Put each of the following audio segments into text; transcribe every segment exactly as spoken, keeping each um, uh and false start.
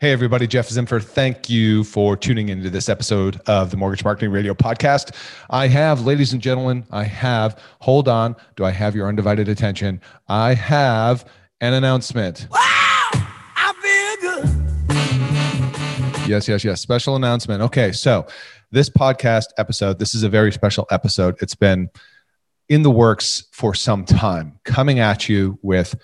Hey, everybody, Jeff Zimfer. Thank you for tuning into this episode of the Mortgage Marketing Radio Podcast. I have, ladies and gentlemen, I have, hold on, do I have your undivided attention? I have an announcement. Wow, I feel good. Yes, yes, yes. Special announcement. Okay, so this podcast episode, this is a very special episode. It's been in the works for some time, coming at you with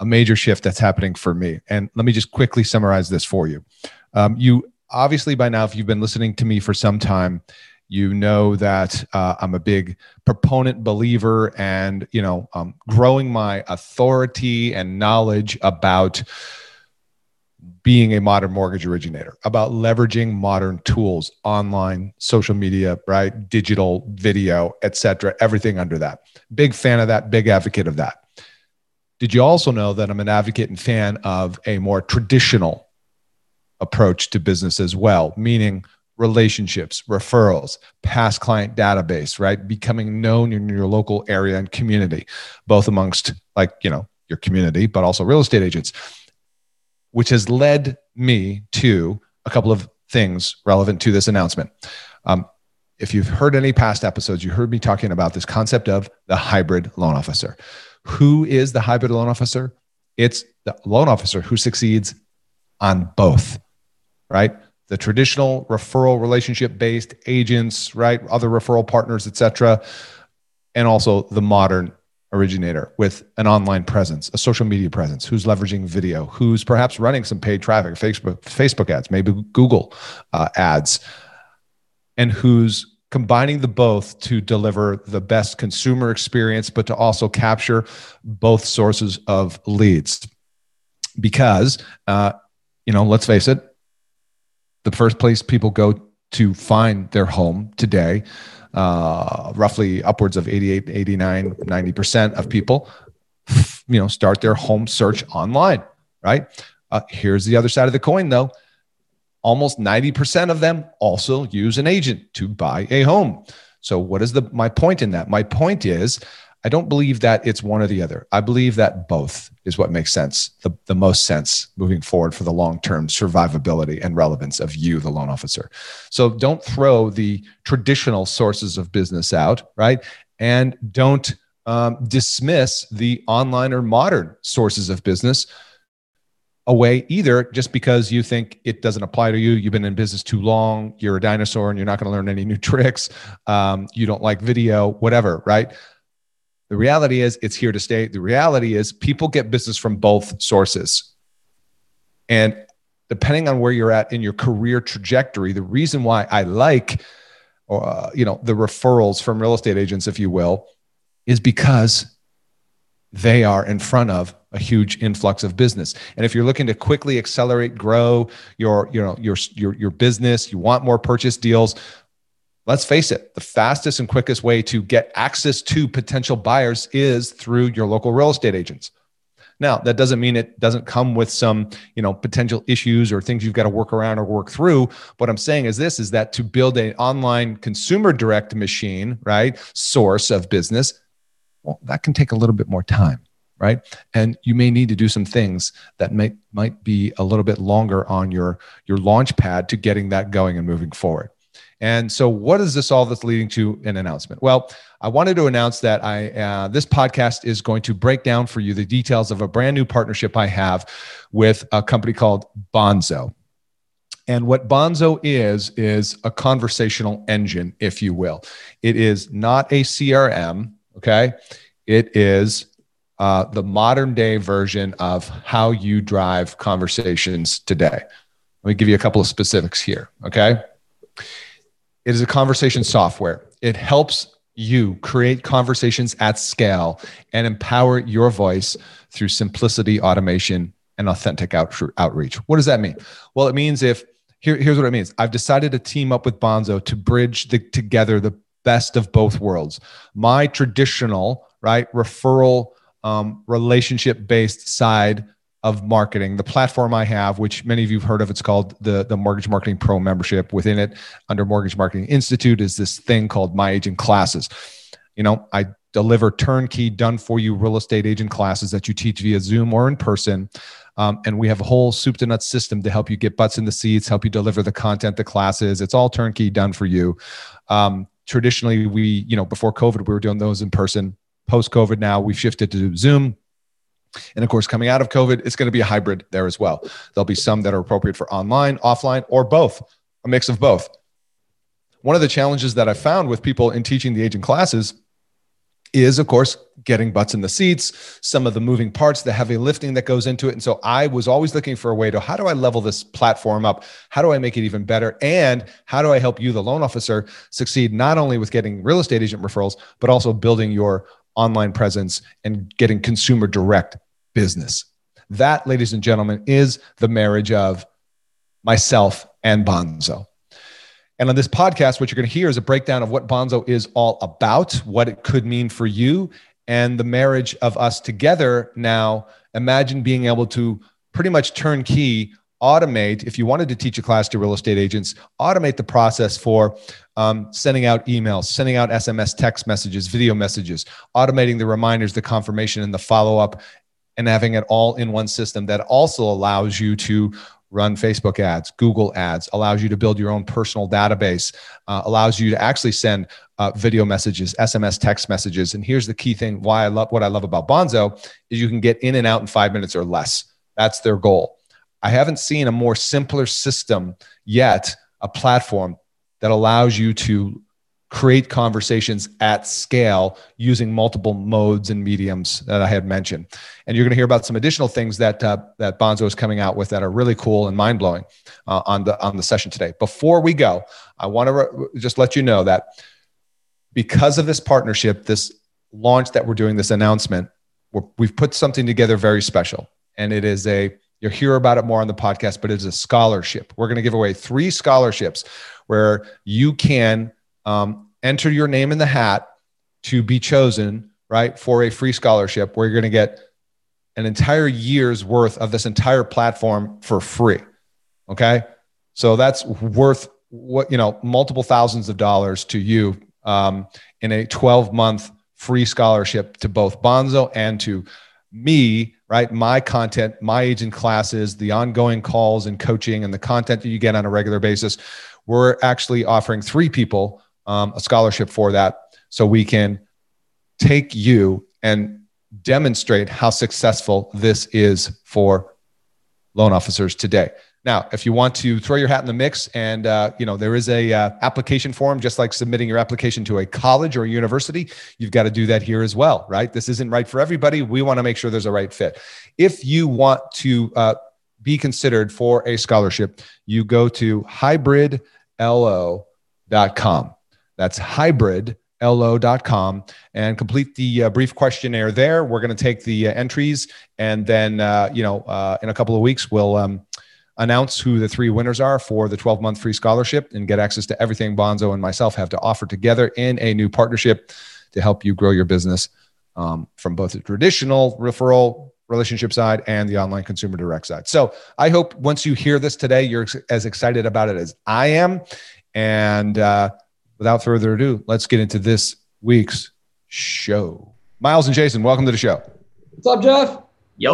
a major shift that's happening for me. And let me just quickly summarize this for you. Um, you obviously by now, if you've been listening to me for some time, you know that uh, I'm a big proponent, believer, and you know, um, growing my authority and knowledge about being a modern mortgage originator, about leveraging modern tools, online, social media, right? Digital, video, et cetera, everything under that. Big fan of that, big advocate of that. Did you also know that I'm an advocate and fan of a more traditional approach to business as well, meaning relationships, referrals, past client database, right? Becoming known in your local area and community, both amongst like, you know, your community, but also real estate agents, which has led me to a couple of things relevant to this announcement. Um, if you've heard any past episodes, you heard me talking about this concept of the hybrid loan officer. Who is the hybrid loan officer? It's the loan officer who succeeds on both, right? The traditional referral relationship-based agents, right? Other referral partners, et cetera. And also the modern originator with an online presence, a social media presence, who's leveraging video, who's perhaps running some paid traffic, Facebook, Facebook ads, maybe Google uh, ads, and who's combining the both to deliver the best consumer experience, but to also capture both sources of leads. Because, uh, you know, let's face it, the first place people go to find their home today, uh, roughly upwards of eighty-eight, eighty-nine, ninety percent of people, you know, start their home search online, right? Uh, here's the other side of the coin though. Almost ninety percent of them also use an agent to buy a home. So what is the my point in that? My point is, I don't believe that it's one or the other. I believe that both is what makes sense, the, the most sense moving forward for the long-term survivability and relevance of you, the loan officer. So don't throw the traditional sources of business out, right? And don't um, dismiss the online or modern sources of business away either, just because you think it doesn't apply to you. You've been in business too long. You're a dinosaur and you're not going to learn any new tricks. Um, you don't like video, whatever, right? The reality is it's here to stay. The reality is people get business from both sources. And depending on where you're at in your career trajectory, the reason why I like, uh, you know, the referrals from real estate agents, if you will, is because they are in front of a huge influx of business. And if you're looking to quickly accelerate, grow your, you know, your, your, your business, you want more purchase deals, let's face it, the fastest and quickest way to get access to potential buyers is through your local real estate agents. Now, that doesn't mean it doesn't come with some, you know, potential issues or things you've got to work around or work through. What I'm saying is this, is that to build an online consumer direct machine, right? Source of business, well, that can take a little bit more time, right? And you may need to do some things that might might be a little bit longer on your, your launch pad to getting that going and moving forward. And so what is this all that's leading to an announcement? Well, I wanted to announce that I uh, this podcast is going to break down for you the details of a brand new partnership I have with a company called Bonzo. And what Bonzo is, is a conversational engine, if you will. It is not a C R M, okay? It is uh, the modern day version of how you drive conversations today. Let me give you a couple of specifics here, okay? It is a conversation software. It helps you create conversations at scale and empower your voice through simplicity, automation, and authentic outreach. What does that mean? Well, it means if... Here, here's what it means. I've decided to team up with Bonzo to bridge the, together the best of both worlds. My traditional, right, referral, um, relationship-based side of marketing, the platform I have, which many of you have heard of, it's called the, the Mortgage Marketing Pro membership. Within it, under Mortgage Marketing Institute, is this thing called My Agent Classes. You know, I deliver turnkey, done-for-you real estate agent classes that you teach via Zoom or in person. Um, and we have a whole soup to nuts system to help you get butts in the seats, help you deliver the content, the classes. It's all turnkey, done for you. Um, traditionally, we, you know, before COVID, we were doing those in person. Post-COVID now, we've shifted to Zoom. And of course, coming out of COVID, it's going to be a hybrid there as well. There'll be some that are appropriate for online, offline, or both, a mix of both. One of the challenges that I found with people in teaching the agent classes is, of course, getting butts in the seats, some of the moving parts, the heavy lifting that goes into it. And so I was always looking for a way to, how do I level this platform up? How do I make it even better? And how do I help you, the loan officer, succeed not only with getting real estate agent referrals, but also building your online presence and getting consumer direct business? That, ladies and gentlemen, is the marriage of myself and Bonzo. And on this podcast, what you're going to hear is a breakdown of what Bonzo is all about, what it could mean for you, and the marriage of us together now. Imagine being able to pretty much turnkey, automate, if you wanted to teach a class to real estate agents, automate the process for um, sending out emails, sending out S M S text messages, video messages, automating the reminders, the confirmation, and the follow-up, and having it all in one system that also allows you to run Facebook ads, Google ads, allows you to build your own personal database, uh, allows you to actually send uh, video messages, S M S text messages. And here's the key thing, why I love what I love about Bonzo is you can get in and out in five minutes or less. That's their goal. I haven't seen a more simpler system yet, a platform that allows you to create conversations at scale using multiple modes and mediums that I had mentioned. And you're going to hear about some additional things that uh, that Bonzo is coming out with that are really cool and mind-blowing uh, on the on the session today. Before we go, I want to re- just let you know that because of this partnership, this launch that we're doing, this announcement, we're, we've put something together very special. And it is a, you'll hear about it more on the podcast, but it is a scholarship. We're going to give away three scholarships where you can Um, enter your name in the hat to be chosen, right, for a free scholarship where you're going to get an entire year's worth of this entire platform for free. Okay. So that's worth what, you know, multiple thousands of dollars to you um, in a twelve month free scholarship to both Bonzo and to me, right? My content, my agent classes, the ongoing calls and coaching and the content that you get on a regular basis. We're actually offering three people Um, a scholarship for that, so we can take you and demonstrate how successful this is for loan officers today. Now, if you want to throw your hat in the mix, and uh, you know there is a uh, application form, just like submitting your application to a college or a university, you've got to do that here as well, right? This isn't right for everybody. We want to make sure there's a right fit. If you want to uh, be considered for a scholarship, you go to hybrid L O dot com. That's hybrid L O dot com, and complete the uh, brief questionnaire there. We're going to take the uh, entries, and then uh, you know, uh, in a couple of weeks, we'll um, announce who the three winners are for the twelve month free scholarship and get access to everything Bonzo and myself have to offer together in a new partnership to help you grow your business um, from both the traditional referral relationship side and the online consumer direct side. So I hope once you hear this today, you're ex- as excited about it as I am, and uh, without further ado, let's get into this week's show. Miles and Jason, welcome to the show. What's up, Jeff? Yo.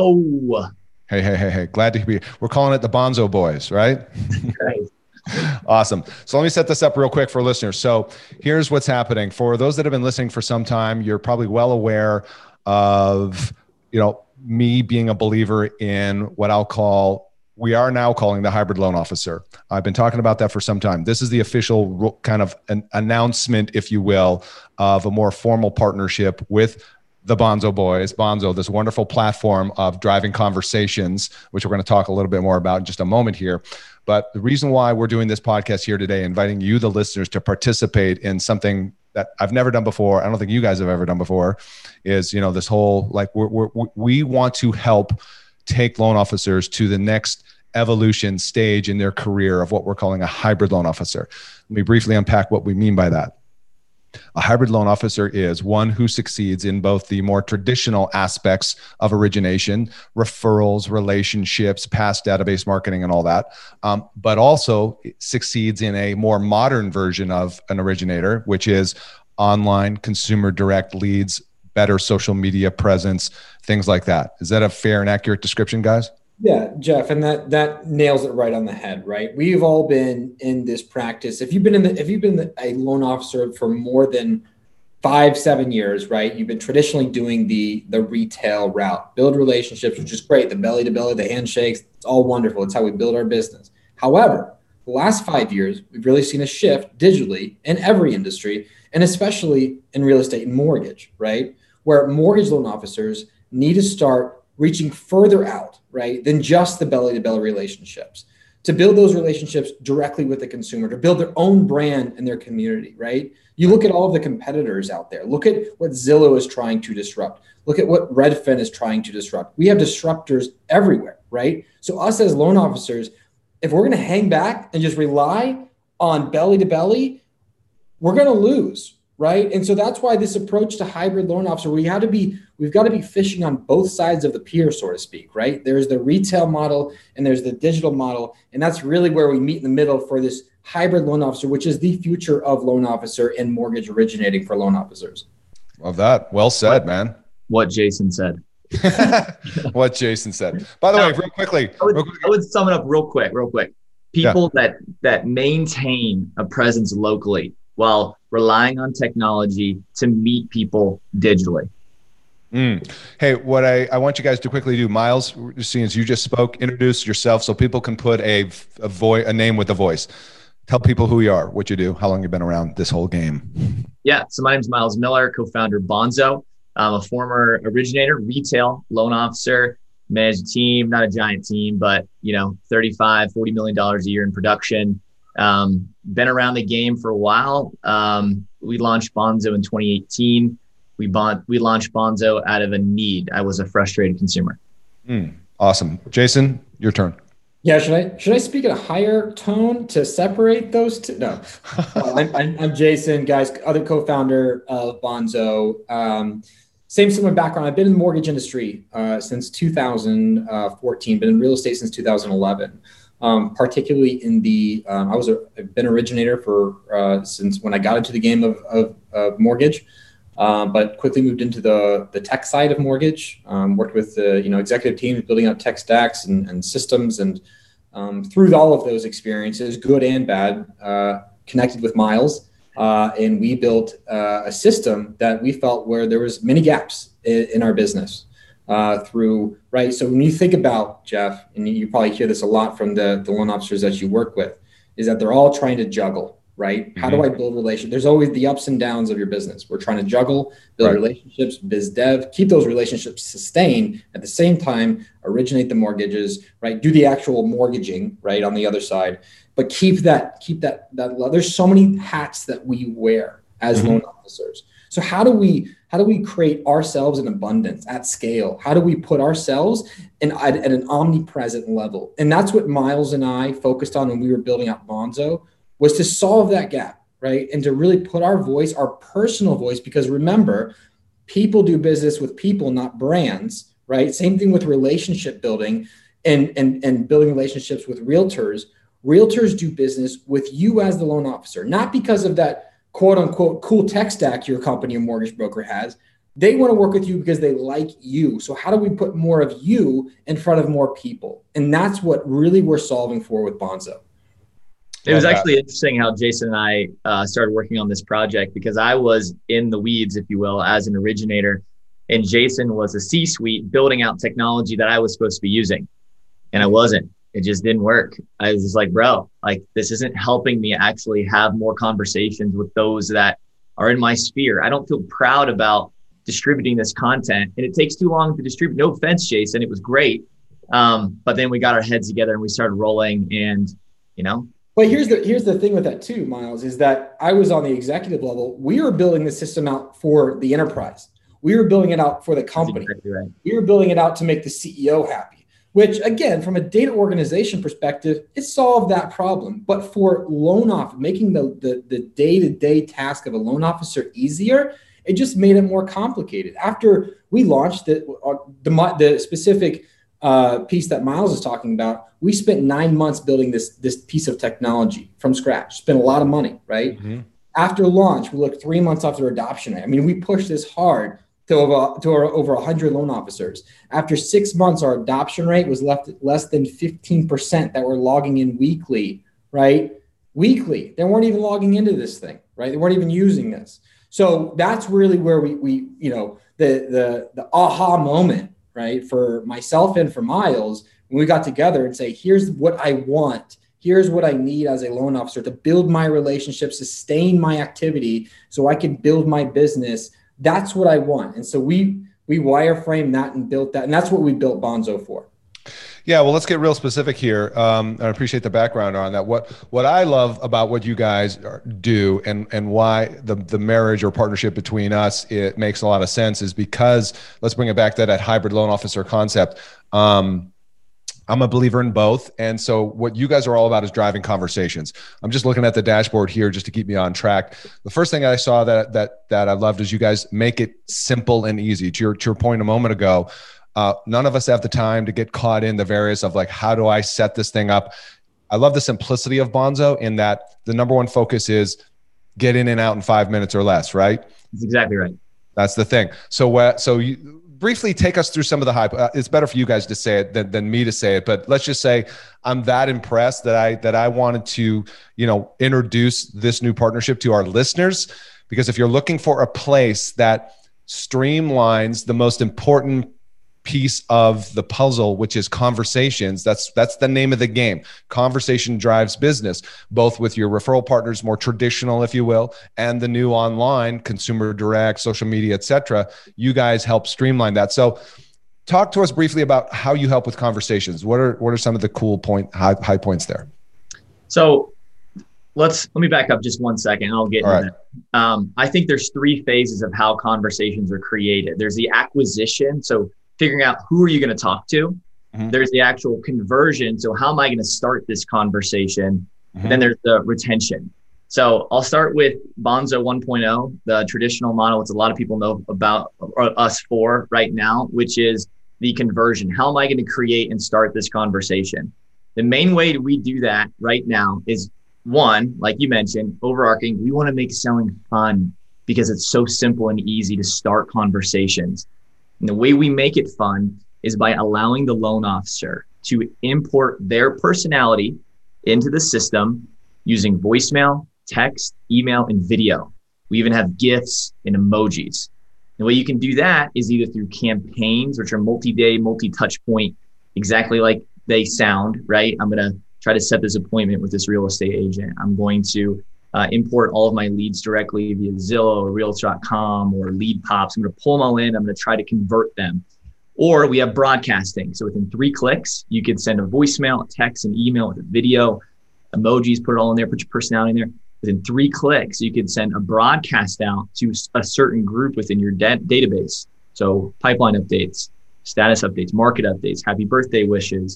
Hey, hey, hey, hey. Glad to be here. We're calling it the Bonzo Boys, right? Right. Awesome. So let me set this up real quick for listeners. So here's what's happening. For those that have been listening for some time, you're probably well aware of, you know, me being a believer in what I'll call, we are now calling the hybrid loan officer. I've been talking about that for some time. This is the official kind of an announcement, if you will, of a more formal partnership with the Bonzo Boys, Bonzo, this wonderful platform of driving conversations, which we're going to talk a little bit more about in just a moment here. But the reason why we're doing this podcast here today, inviting you, the listeners, to participate in something that I've never done before, I don't think you guys have ever done before, is, you know, this whole, like, we're, we're, we want to help take loan officers to the next evolution stage in their career of what we're calling a hybrid loan officer. Let me briefly unpack what we mean by that. A hybrid loan officer is one who succeeds in both the more traditional aspects of origination, referrals, relationships, past database marketing, and all that, um, but also succeeds in a more modern version of an originator, which is online, consumer direct leads, better social media presence, things like that. Is that a fair and accurate description, guys? Yeah, Jeff, and that that nails it right on the head, right? We've all been in this practice. If you've been in the, if you've been a loan officer for more than five, seven years, right? You've been traditionally doing the the retail route, build relationships, which is great. The belly to belly, the handshakes, it's all wonderful. It's how we build our business. However, the last five years, we've really seen a shift digitally in every industry, and especially in real estate and mortgage, right? Where mortgage loan officers need to start reaching further out, right, than just the belly-to-belly relationships, to build those relationships directly with the consumer, to build their own brand in their community, right? You look at all of the competitors out there. Look at what Zillow is trying to disrupt. Look at what Redfin is trying to disrupt. We have disruptors everywhere, right? So us as loan officers, if we're going to hang back and just rely on belly-to-belly, we're going to lose, right? And so that's why this approach to hybrid loan officer, we have to be, we've got to be fishing on both sides of the pier, so to speak, right? There's the retail model and there's the digital model. And that's really where we meet in the middle for this hybrid loan officer, which is the future of loan officer and mortgage originating for loan officers. Love that. Well said, what, man. What Jason said. What Jason said. By the no, way, real quickly. I would, real quickly. I would sum it up real quick, real quick. People yeah. that that maintain a presence locally while relying on technology to meet people digitally. Mm. Hey, what I, I want you guys to quickly do, Miles, seeing as you just spoke, introduce yourself so people can put a a, vo- a name with a voice. Tell people who you are, what you do, how long you've been around this whole game. Yeah, so my name's Miles Miller, co-founder of Bonzo. I'm a former originator, retail loan officer, managed a team, not a giant team, but you know, thirty-five, forty million dollars a year in production. Um, been around the game for a while. Um, we launched Bonzo in twenty eighteen. We bought, we launched Bonzo out of a need. I was a frustrated consumer. Mm, awesome. Jason, your turn. Yeah. Should I, should I speak in a higher tone to separate those two? No, uh, I'm, I'm, I'm Jason, guys, other co-founder of Bonzo. Um, same similar background. I've been in the mortgage industry, uh, since two thousand fourteen, been in real estate since two thousand eleven. Um, particularly in the, um, I was a, I've been an originator for uh, since when I got into the game of, of, of mortgage, um, but quickly moved into the the tech side of mortgage. Um, worked with the you know executive teams building out tech stacks and, and systems, and um, through all of those experiences, good and bad, uh, connected with Miles, uh, and we built uh, a system that we felt where there was many gaps in, in our business. Uh, through, right? So when you think about, Jeff, and you probably hear this a lot from the, the loan officers that you work with, is that they're all trying to juggle, right? Mm-hmm. How do I build relationships? There's always the ups and downs of your business. We're trying to juggle, build right. relationships, biz dev, keep those relationships sustained. At the same time, originate the mortgages, right? Do the actual mortgaging, right? On the other side, but keep that, keep that, that love. There's so many hats that we wear as mm-hmm. loan officers. So how do we how do we create ourselves in abundance at scale? How do we put ourselves in, at, at an omnipresent level? And that's what Miles and I focused on when we were building out Bonzo, was to solve that gap, right? And to really put our voice, our personal voice, because remember, people do business with people, not brands, right? Same thing with relationship building and, and, and building relationships with realtors. Realtors do business with you as the loan officer, not because of that quote unquote cool tech stack your company or mortgage broker has. They want to work with you because they like you. So how do we put more of you in front of more people? And that's what really we're solving for with Bonzo. It was actually interesting how Jason and I uh, started working on this project, because I was in the weeds, if you will, as an originator. And Jason was a C-suite building out technology that I was supposed to be using. And I wasn't. It just didn't work. I was just like, bro, like this isn't helping me actually have more conversations with those that are in my sphere. I don't feel proud about distributing this content, and it takes too long to distribute. No offense, Jason, it was great. Um, but then we got our heads together and we started rolling, and, you know. But here's the here's the thing with that too, Miles, is that I was on the executive level. We were building the system out for the enterprise. We were building it out for the company. That's exactly right. We were building it out to make the C E O happy, which again, from a data organization perspective, it solved that problem. But for loan off, making the, the, the day-to-day task of a loan officer easier, it just made it more complicated. After we launched the, the, the specific uh, piece that Miles is talking about, we spent nine months building this, this piece of technology from scratch, spent a lot of money, right? Mm-hmm. After launch, we looked three months after adoption. I mean, we pushed this hard to over, to our, over one hundred loan officers. After six months, our adoption rate was left at less than fifteen percent that were logging in weekly, right? Weekly. They weren't even logging into this thing, right? They weren't even using this. So that's really where we, we you know, the, the, the aha moment, right, for myself and for Miles, when we got together and say, here's what I want. Here's what I need as a loan officer to build my relationship, sustain my activity so I can build my business. That's what I want. And so we, we wireframed that and built that. And that's what we built Bonzo for. Yeah, well, let's get real specific here. Um, I appreciate the background on that. What what I love about what you guys are, do and and why the the marriage or partnership between us, it makes a lot of sense, is because, let's bring it back to that hybrid loan officer concept. Um, I'm a believer in both. And so what you guys are all about is driving conversations. I'm just looking at the dashboard here just to keep me on track. The first thing I saw that that that I loved is you guys make it simple and easy. To your, to your point a moment ago, Uh, none of us have the time to get caught in the various of like, how do I set this thing up? I love the simplicity of Bonzo in that the number one focus is get in and out in five minutes or less, right? That's exactly right. That's the thing. So, uh, so you briefly take us through some of the hype. Uh, it's better for you guys to say it than, than me to say it, but let's just say I'm that impressed that I, that I wanted to, you know, introduce this new partnership to our listeners, because if you're looking for a place that streamlines the most important piece of the puzzle, which is conversations. That's that's the name of the game. Conversation drives business, both with your referral partners, more traditional, if you will, and the new online, consumer direct, social media, et cetera. You guys help streamline that. So talk to us briefly about how you help with conversations. What are what are some of the cool point high, high points there? So let's let me back up just one second. I'll get All into right. that. Um, I think there's three phases of how conversations are created. There's the acquisition. So figuring out who are you going to talk to. Mm-hmm. There's the actual conversion. So how am I going to start this conversation? Mm-hmm. And then there's the retention. So I'll start with Bonzo one point oh, the traditional model, which a lot of people know about or us for right now, which is the conversion. How am I going to create and start this conversation? The main way we do that right now is one, like you mentioned, overarching. We want to make selling fun because it's so simple and easy to start conversations. And the way we make it fun is by allowing the loan officer to import their personality into the system using voicemail, text, email, and video. We even have GIFs and emojis. The way you can do that is either through campaigns, which are multi-day, multi-touch point, exactly like they sound, right? I'm going to try to set this appointment with this real estate agent. I'm going to Uh, import all of my leads directly via Zillow or Realtor dot com or Leadpops. I'm going to pull them all in. I'm going to try to convert them. Or we have broadcasting. So within three clicks, you could send a voicemail, a text, an email with a video, emojis, put it all in there, put your personality in there. Within three clicks, you could send a broadcast out to a certain group within your da- database. So pipeline updates, status updates, market updates, happy birthday wishes,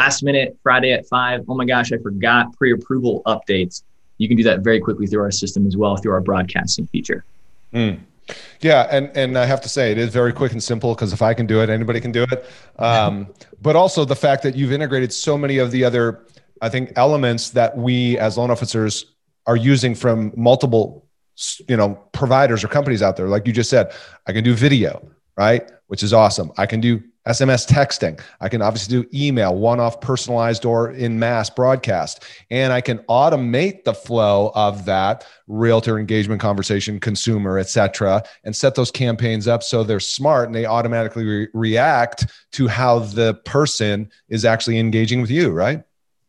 last minute, Friday at five, oh my gosh, I forgot, pre-approval updates. You can do that very quickly through our system as well, through our broadcasting feature. Mm. Yeah, and and I have to say, it is very quick and simple, because if I can do it, anybody can do it. Um, but also the fact that you've integrated so many of the other, I think, elements that we as loan officers are using from multiple, you know, providers or companies out there. Like you just said, I can do video. right? Which is awesome. I can do S M S texting. I can obviously do email, one-off personalized or in mass broadcast. And I can automate the flow of that realtor engagement conversation, consumer, et cetera, and set those campaigns up so they're smart and they automatically re- react to how the person is actually engaging with you, right?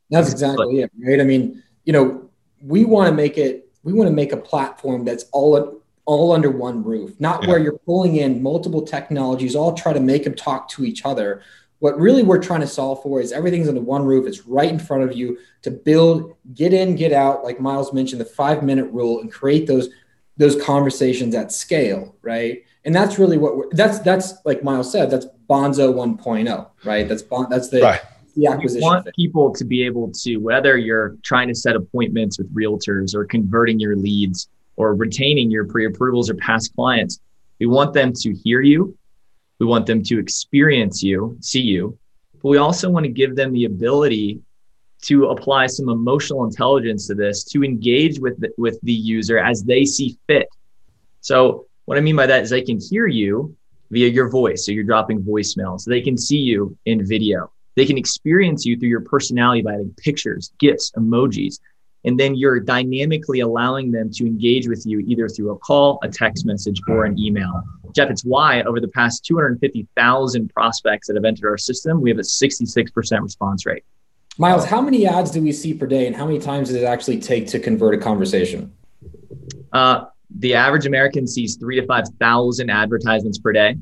That's exactly it, right? I mean, you know, we want to make it, we want to make a platform that's all all under one roof, not yeah. where you're pulling in multiple technologies, all try to make them talk to each other. What really we're trying to solve for is everything's under one roof. It's right in front of you to build, get in, get out, like Miles mentioned, the five minute rule, and create those, those conversations at scale. Right. And that's really what we're, that's, that's like Miles said, that's Bonzo one point oh, right? That's bon, that's the, right. the acquisition. You want thing. people to be able to, whether you're trying to set appointments with realtors or converting your leads, or retaining your pre-approvals or past clients. We want them to hear you. We want them to experience you, see you, but we also want to give them the ability to apply some emotional intelligence to this, to engage with the, with the user as they see fit. So what I mean by that is they can hear you via your voice. So you're dropping voicemails. They can see you in video. They can experience you through your personality by adding pictures, GIFs, emojis. And then you're dynamically allowing them to engage with you either through a call, a text message, or an email. Jeff, it's why over the past two hundred fifty thousand prospects that have entered our system, we have a sixty-six percent response rate. Miles, how many ads do we see per day, and how many times does it actually take to convert a conversation? Uh, the average American sees three to five thousand advertisements per day.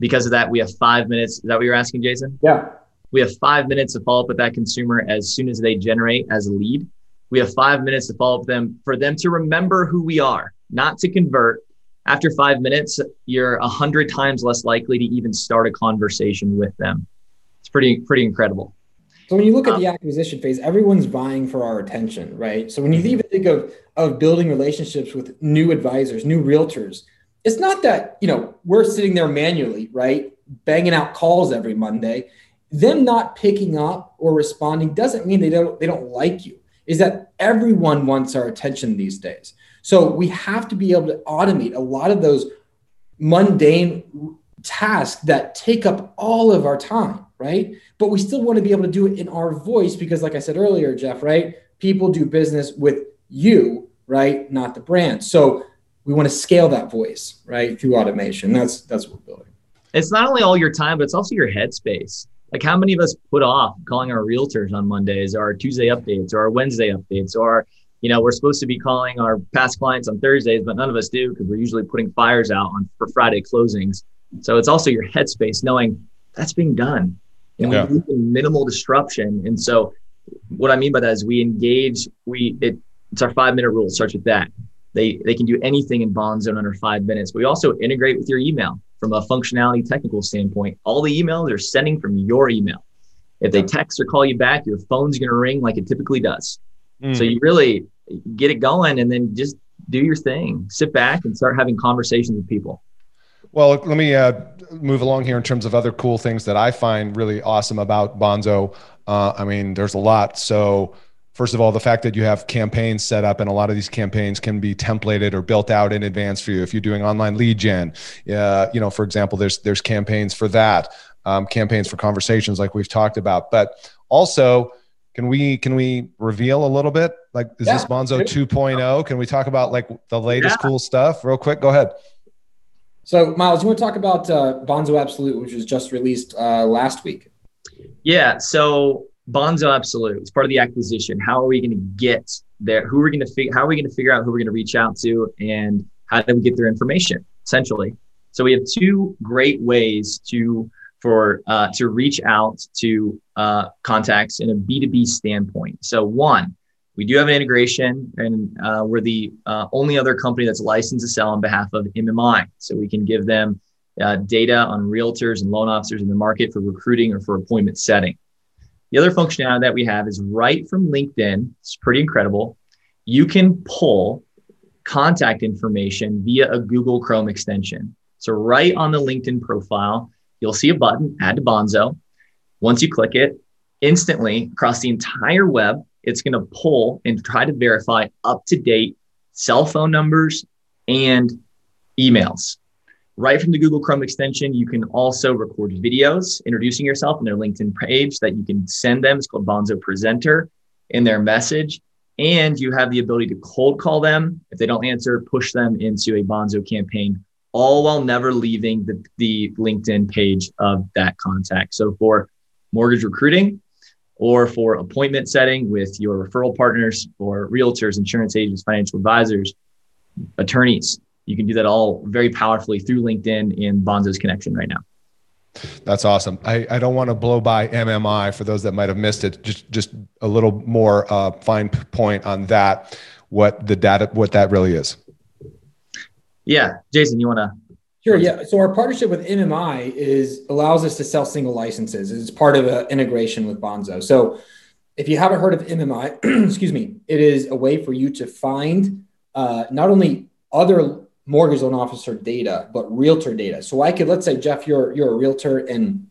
Because of that, we have five minutes. Is that what you were asking, Jason? Yeah. We have five minutes to follow up with that consumer as soon as they generate as a lead. We have five minutes to follow up them for them to remember who we are, not to convert. After five minutes, you're a hundred times less likely to even start a conversation with them. It's pretty, pretty incredible. So when you look um, at the acquisition phase, everyone's vying for our attention, right? So when you even think of, of building relationships with new advisors, new realtors, it's not that, you know, we're sitting there manually, right? Banging out calls every Monday. Them not picking up or responding doesn't mean they don't, they don't like you. Is that everyone wants our attention these days. So we have to be able to automate a lot of those mundane tasks that take up all of our time, right? But we still want to be able to do it in our voice because like I said earlier, Jeff, right? People do business with you, right? Not the brand. So we want to scale that voice, right? Through automation. That's, that's what we're building. It's not only all your time, but it's also your headspace. Like how many of us put off calling our realtors on Mondays or our Tuesday updates or our Wednesday updates, or, you know, we're supposed to be calling our past clients on Thursdays, but none of us do because we're usually putting fires out on for Friday closings. So it's also your headspace knowing that's being done and yeah. we do minimal disruption. And so what I mean by that is we engage, we, it, it's our five minute rule. It starts with that. They, they can do anything in Bonzo in under five minutes. We also integrate with your email. From a functionality technical standpoint, all the emails are sending from your email. If they text or call you back, your phone's going to ring like it typically does. Mm. So you really get it going and then just do your thing. Sit back and start having conversations with people. Well, let me uh, move along here in terms of other cool things that I find really awesome about Bonzo. Uh, I mean, there's a lot. So first of all, the fact that you have campaigns set up, and a lot of these campaigns can be templated or built out in advance for you. If you're doing online lead gen, uh, you know, for example, there's there's campaigns for that, um, campaigns for conversations like we've talked about. But also, can we can we reveal a little bit? Like, is yeah. this Bonzo two point oh? Can we talk about like the latest yeah. cool stuff real quick? Go ahead. So, Miles, you want to talk about uh, Bonzo Absolute, which was just released uh, last week? Yeah. So. Bonzo Absolute. It's part of the acquisition. How are we going to get there? Who are we going to figure? How are we going to figure out who we're going to reach out to, and how do we get their information? Essentially, so we have two great ways to for uh, to reach out to uh, contacts in a B two B standpoint. So one, we do have an integration, and uh, we're the uh, only other company that's licensed to sell on behalf of M M I. So we can give them uh, data on realtors and loan officers in the market for recruiting or for appointment setting. The other functionality that we have is right from LinkedIn. It's pretty incredible. You can pull contact information via a Google Chrome extension. So right on the LinkedIn profile, you'll see a button, add to Bonzo. Once you click it, instantly across the entire web, it's going to pull and try to verify up-to-date cell phone numbers and emails. Right from the Google Chrome extension, you can also record videos introducing yourself on their LinkedIn page that you can send them. It's called Bonzo Presenter in their message. And you have the ability to cold call them. If they don't answer, push them into a Bonzo campaign, all while never leaving the, the LinkedIn page of that contact. So for mortgage recruiting or for appointment setting with your referral partners or realtors, insurance agents, financial advisors, attorneys, you can do that all very powerfully through LinkedIn in Bonzo's connection right now. That's awesome. I, I don't want to blow by M M I for those that might have missed it. Just just a little more uh, fine point on that, what the data, what that really is. Yeah, Jason, you want to? Sure. Yeah. So our partnership with M M I is allows us to sell single licenses. It's part of an integration with Bonzo. So if you haven't heard of M M I, excuse me, it is a way for you to find uh, not only other mortgage loan officer data, but realtor data. So I could, let's say, Jeff, you're, you're a realtor in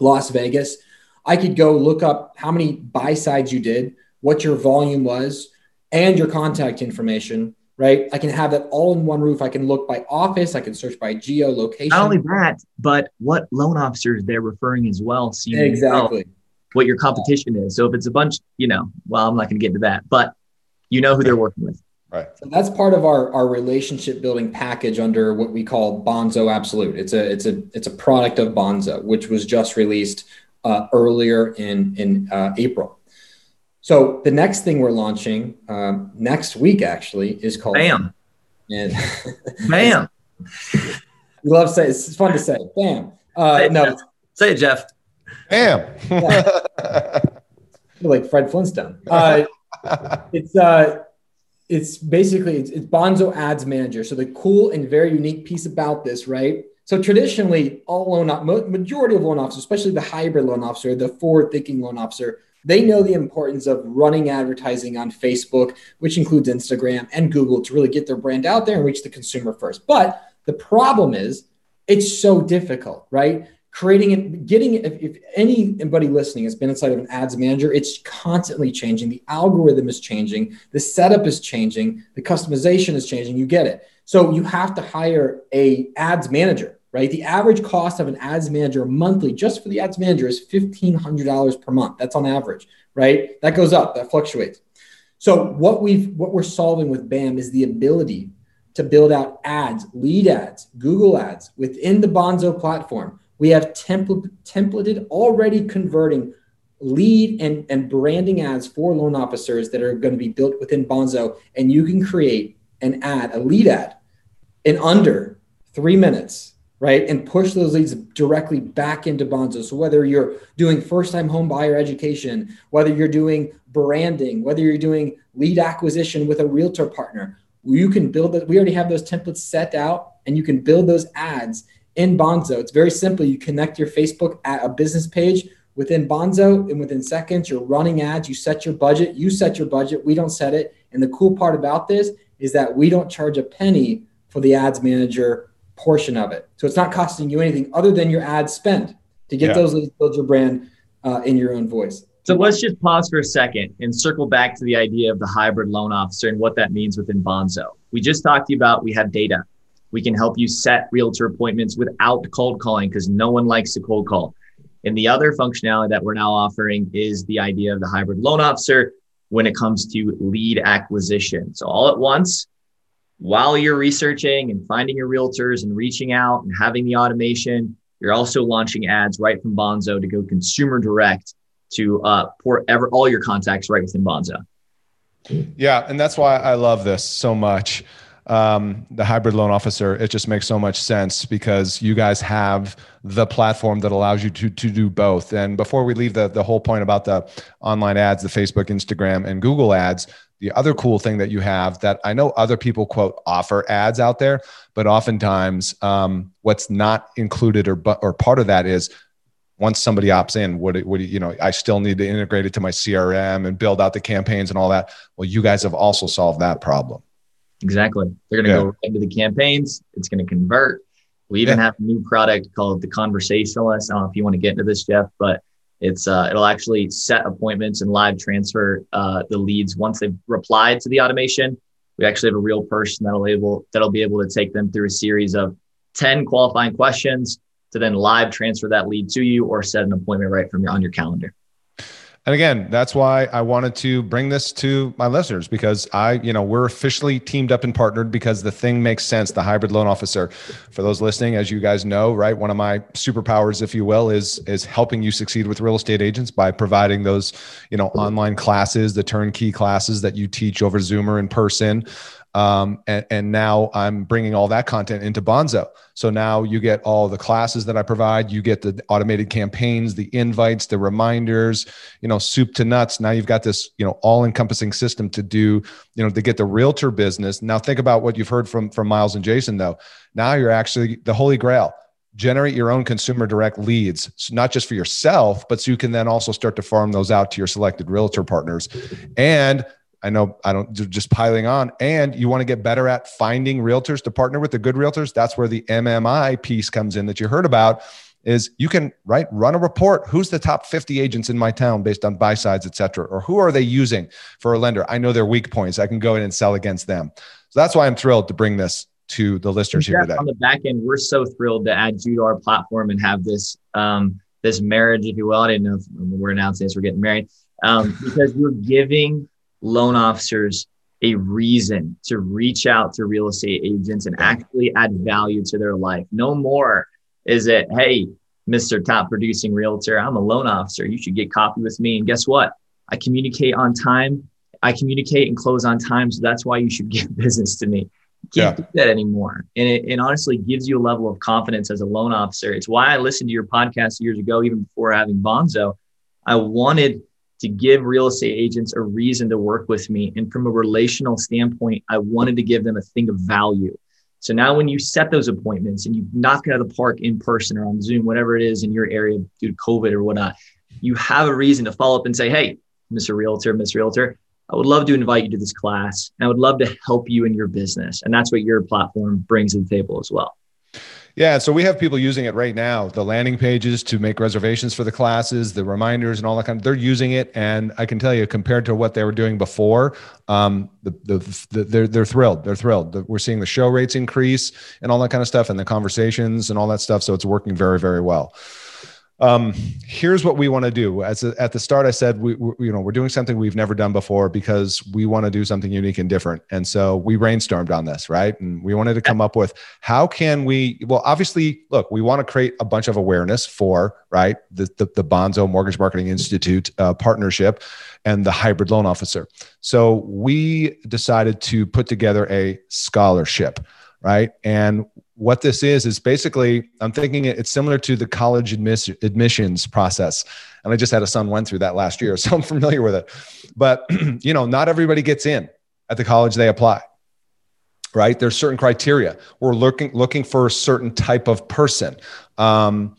Las Vegas. I could go look up how many buy sides you did, what your volume was, and your contact information, right? I can have that all in one roof. I can look by office. I can search by geo location. Not only that, but what loan officers they're referring as well. So you exactly know what your competition is. So if it's a bunch, you know, well, I'm not going to get into that, but you know who they're working with. Right. So that's part of our, our relationship building package under what we call Bonzo Absolute. It's a it's a it's a product of Bonzo, which was just released uh, earlier in in uh, April. So the next thing we're launching um, next week actually is called Bam. And Bam. We love say it's fun to say Bam. Uh, say it, no, Jeff. Say it, Jeff. Bam. Yeah. Like Fred Flintstone. Uh, it's. Uh, It's basically, it's, it's Bonzo Ads Manager. So the cool and very unique piece about this, right? So traditionally, all loan, majority of loan officers, especially the hybrid loan officer, the forward-thinking loan officer, they know the importance of running advertising on Facebook, which includes Instagram and Google, to really get their brand out there and reach the consumer first. But the problem is, it's so difficult, right? Creating it, getting it, if, if anybody listening has been inside of an ads manager, it's constantly changing. The algorithm is changing. The setup is changing. The customization is changing. You get it. So you have to hire a ads manager, right? The average cost of an ads manager monthly, just for the ads manager, is fifteen hundred dollars per month. That's on average, right? That goes up, that fluctuates. So what we've, what we're solving with BAM is the ability to build out ads, lead ads, Google ads within the Bonzo platform. We have template, templated, already converting lead and, and branding ads for loan officers that are going to be built within Bonzo. And you can create an ad, a lead ad, in under three minutes, right? And push those leads directly back into Bonzo. So whether you're doing first-time home buyer education, whether you're doing branding, whether you're doing lead acquisition with a realtor partner, you can build that. We already have those templates set out, and you can build those ads in Bonzo. It's very simple. You connect your Facebook at a business page within Bonzo, and within seconds, you're running ads. You set your budget. You set your budget. We don't set it. And the cool part about this is that we don't charge a penny for the ads manager portion of it. So it's not costing you anything other than your ad spend to get yeah. those leads, build your brand uh, in your own voice. So let's just pause for a second and circle back to the idea of the hybrid loan officer and what that means within Bonzo. We just talked to you about we have data. We can help you set realtor appointments without cold calling because no one likes to cold call. And the other functionality that we're now offering is the idea of the hybrid loan officer when it comes to lead acquisition. So all at once, while you're researching and finding your realtors and reaching out and having the automation, you're also launching ads right from Bonzo to go consumer direct to uh, pour ever all your contacts right within Bonzo. Yeah, and that's why I love this so much. Um, the hybrid loan officer, it just makes so much sense because you guys have the platform that allows you to, to do both. And before we leave the, the whole point about the online ads, the Facebook, Instagram, and Google ads, the other cool thing that you have that I know other people quote offer ads out there, but oftentimes um, what's not included or, or part of that is once somebody opts in, what, what do you know, I still need to integrate it to my C R M and build out the campaigns and all that. Well, you guys have also solved that problem. Exactly. They're going to yeah. go right into the campaigns. It's going to convert. We even yeah. have a new product called the Conversationalist. I don't know if you want to get into this, Jeff, but it's uh, it'll actually set appointments and live transfer uh, the leads once they've replied to the automation. We actually have a real person that'll able that'll be able to take them through a series of ten qualifying questions to then live transfer that lead to you or set an appointment right from your on your calendar. And again, that's why I wanted to bring this to my listeners, because I, you know, we're officially teamed up and partnered because the thing makes sense. The hybrid loan officer, for those listening, as you guys know, right? One of my superpowers, if you will, is, is helping you succeed with real estate agents by providing those, you know, online classes, the turnkey classes that you teach over Zoom or in person. Um, and, and now I'm bringing all that content into Bonzo. So now you get all the classes that I provide, you get the automated campaigns, the invites, the reminders, you know, soup to nuts. Now you've got this, you know, all encompassing system to do, you know, to get the realtor business. Now think about what you've heard from, from Miles and Jason though. Now you're actually the holy grail. Generate your own consumer direct leads, so not just for yourself, but so you can then also start to farm those out to your selected realtor partners. And I know I don't just piling on, and you want to get better at finding realtors to partner with, the good realtors. That's where the M M I piece comes in that you heard about, is you can right run a report. Who's the top fifty agents in my town based on buy sides, et cetera, or who are they using for a lender? I know their weak points. I can go in and sell against them. So that's why I'm thrilled to bring this to the listeners here today. On the back end, we're so thrilled to add you to our platform and have this, um, this marriage, if you will. I didn't know if we're announcing this, we're getting married, um, because we're giving loan officers a reason to reach out to real estate agents and actually add value to their life. No more is it, hey, Mister Top Producing Realtor, I'm a loan officer. You should get coffee with me. And guess what? I communicate on time. I communicate and close on time. So that's why you should give business to me. You can't yeah. do that anymore. And it, it honestly gives you a level of confidence as a loan officer. It's why I listened to your podcast years ago, even before having Bonzo. I wanted to give real estate agents a reason to work with me. And from a relational standpoint, I wanted to give them a thing of value. So now when you set those appointments and you knock it out of the park in person or on Zoom, whatever it is in your area due to COVID or whatnot, you have a reason to follow up and say, hey, Mister Realtor, Miz Realtor, I would love to invite you to this class. And I would love to help you in your business. And that's what your platform brings to the table as well. Yeah. So we have people using it right now, the landing pages to make reservations for the classes, the reminders and all that kind of, they're using it. And I can tell you, compared to what they were doing before, um, the, the, the, they're, they're thrilled. They're thrilled. We're seeing the show rates increase and all that kind of stuff, and the conversations and all that stuff. So it's working very, very well. Um, here's what we want to do. As a, at the start, I said, we, we, you know, we're doing something we've never done before because we want to do something unique and different. And so we brainstormed on this, right? And we wanted to come up with how can we, well, obviously look, we want to create a bunch of awareness for, right, the, the, the Bonzo Mortgage Marketing Institute uh, partnership and the hybrid loan officer. So we decided to put together a scholarship, right? And what this is, is basically, I'm thinking it's similar to the college admiss- admissions process. And I just had a son went through that last year, so I'm familiar with it. But, you know, not everybody gets in at the college they apply, right? There's certain criteria. We're looking, looking for a certain type of person. Um,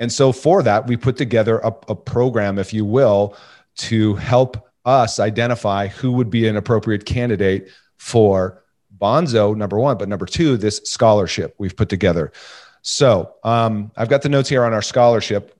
and so for that, we put together a, a program, if you will, to help us identify who would be an appropriate candidate for Bonzo, number one, but number two, this scholarship we've put together. So um, I've got the notes here on our scholarship.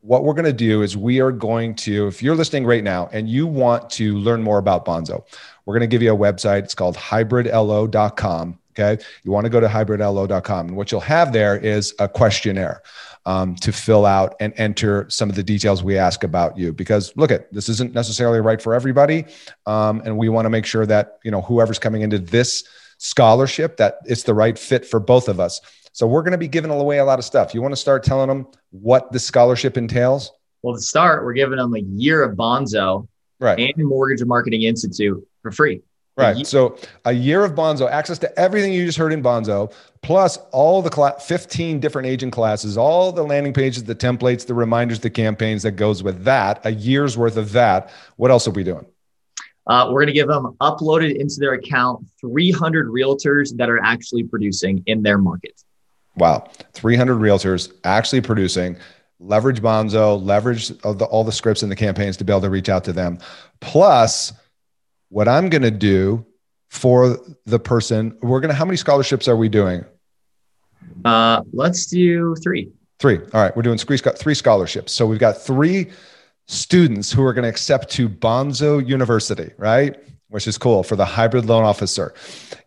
What we're going to do is we are going to, if you're listening right now and you want to learn more about Bonzo, we're going to give you a website. It's called hybrid L O dot com. Okay. You want to go to hybrid L O dot com. And what you'll have there is a questionnaire um, to fill out and enter some of the details we ask about you, because look at, this isn't necessarily right for everybody. Um, and we want to make sure that, you know, whoever's coming into this scholarship, that it's the right fit for both of us. So we're going to be giving away a lot of stuff. You want to start telling them what the scholarship entails? Well, to start, we're giving them a year of Bonzo, right, and Mortgage Marketing Institute for free. Right. So a year of Bonzo, access to everything you just heard in Bonzo, plus all the cl- fifteen different agent classes, all the landing pages, the templates, the reminders, the campaigns that goes with that, a year's worth of that. What else are we doing? Uh, we're going to give them uploaded into their account three hundred realtors that are actually producing in their market. Wow. three hundred realtors actually producing. Leverage Bonzo, leverage all the, all the scripts and the campaigns to be able to reach out to them. Plus, what I'm going to do for the person, we're going to, how many scholarships are we doing? Uh, let's do three. Three. All right. We're doing three scholarships. So we've got three students who are going to accept to Bonzo University, right? which is cool, for the hybrid loan officer.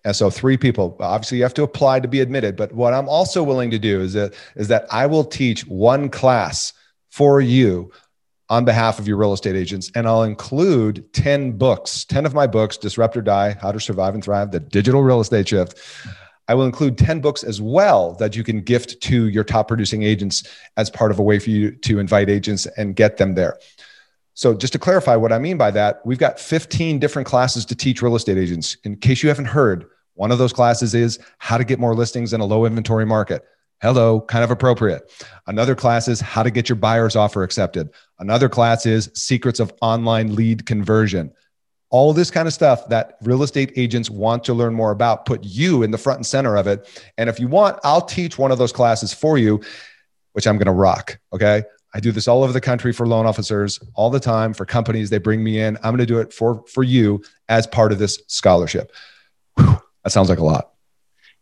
And so three people, obviously you have to apply to be admitted. But what I'm also willing to do is that, is that I will teach one class for you on behalf of your real estate agents. And I'll include ten books, ten of my books, Disrupt or Die, How to Survive and Thrive, The Digital Real Estate Shift. I will include ten books as well that you can gift to your top producing agents as part of a way for you to invite agents and get them there. So just to clarify what I mean by that, we've got fifteen different classes to teach real estate agents. In case you haven't heard, one of those classes is how to get more listings in a low inventory market. Hello, kind of appropriate. Another class is how to get your buyer's offer accepted. Another class is secrets of online lead conversion. All this kind of stuff that real estate agents want to learn more about, put you in the front and center of it. And if you want, I'll teach one of those classes for you, which I'm going to rock. Okay. I do this all over the country for loan officers all the time, for companies. They bring me in. I'm going to do it for, for you as part of this scholarship. Whew, that sounds like a lot.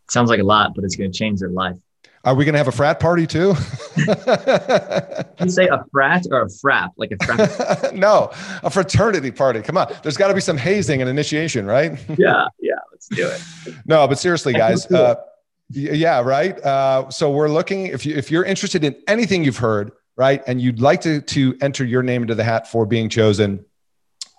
It sounds like a lot, but it's going to change their life. Are we going to have a frat party too? You say a frat or a frap? Like a frat? No, a fraternity party. Come on. There's got to be some hazing and initiation, right? Yeah. Yeah. Let's do it. No, but seriously, guys. Cool. Uh, yeah. Right. Uh, so we're looking, if you, if you're interested in anything you've heard, right, and you'd like to, to enter your name into the hat for being chosen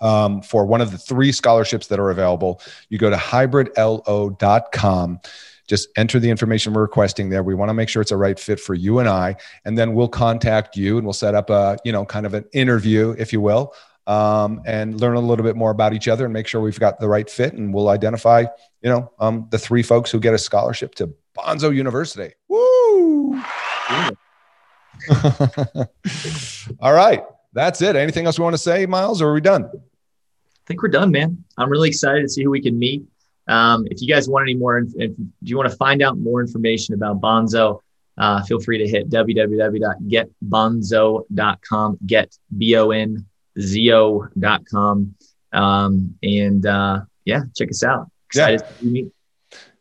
um, for one of the three scholarships that are available, you go to hybrid L O dot com. Just enter the information we're requesting there. We want to make sure it's a right fit for you and I, and then we'll contact you and we'll set up a, you know, kind of an interview, if you will, um, and learn a little bit more about each other and make sure we've got the right fit. And we'll identify, you know, um, the three folks who get a scholarship to Bonzo University. Woo! All right. That's it. Anything else we want to say, Miles, or are we done? I think we're done, man. I'm really excited to see who we can meet. Um, if you guys want any more, if, if you want to find out more information about Bonzo, uh, feel free to hit w w w dot get bonzo dot com, get B O N Z O dot com. Um, and, uh, yeah, check us out. Excited yeah. to meet.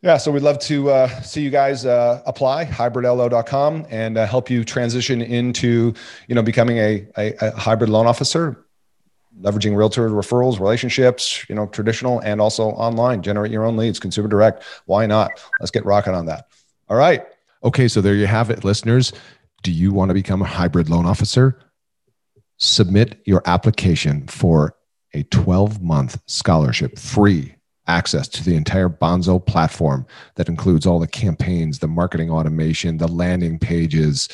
Yeah. So we'd love to uh, see you guys uh, apply hybrid L O dot com and uh, help you transition into, you know, becoming a, a, a hybrid loan officer. Leveraging realtor referrals, relationships, you know, traditional and also online, generate your own leads, consumer direct. Why not? Let's get rocking on that. All right. Okay. So there you have it, listeners. Do you want to become a hybrid loan officer? Submit your application for a twelve month scholarship, free access to the entire Bonzo platform that includes all the campaigns, the marketing automation, the landing pages,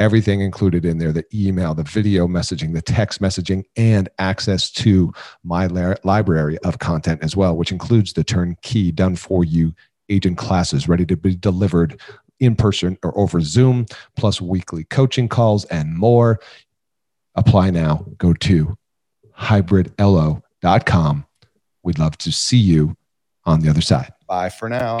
everything included in there, the email, the video messaging, the text messaging, and access to my library of content as well, which includes the turnkey done for you agent classes ready to be delivered in person or over Zoom, plus weekly coaching calls and more. Apply now. Go to hybrid L O dot com. We'd love to see you on the other side. Bye for now.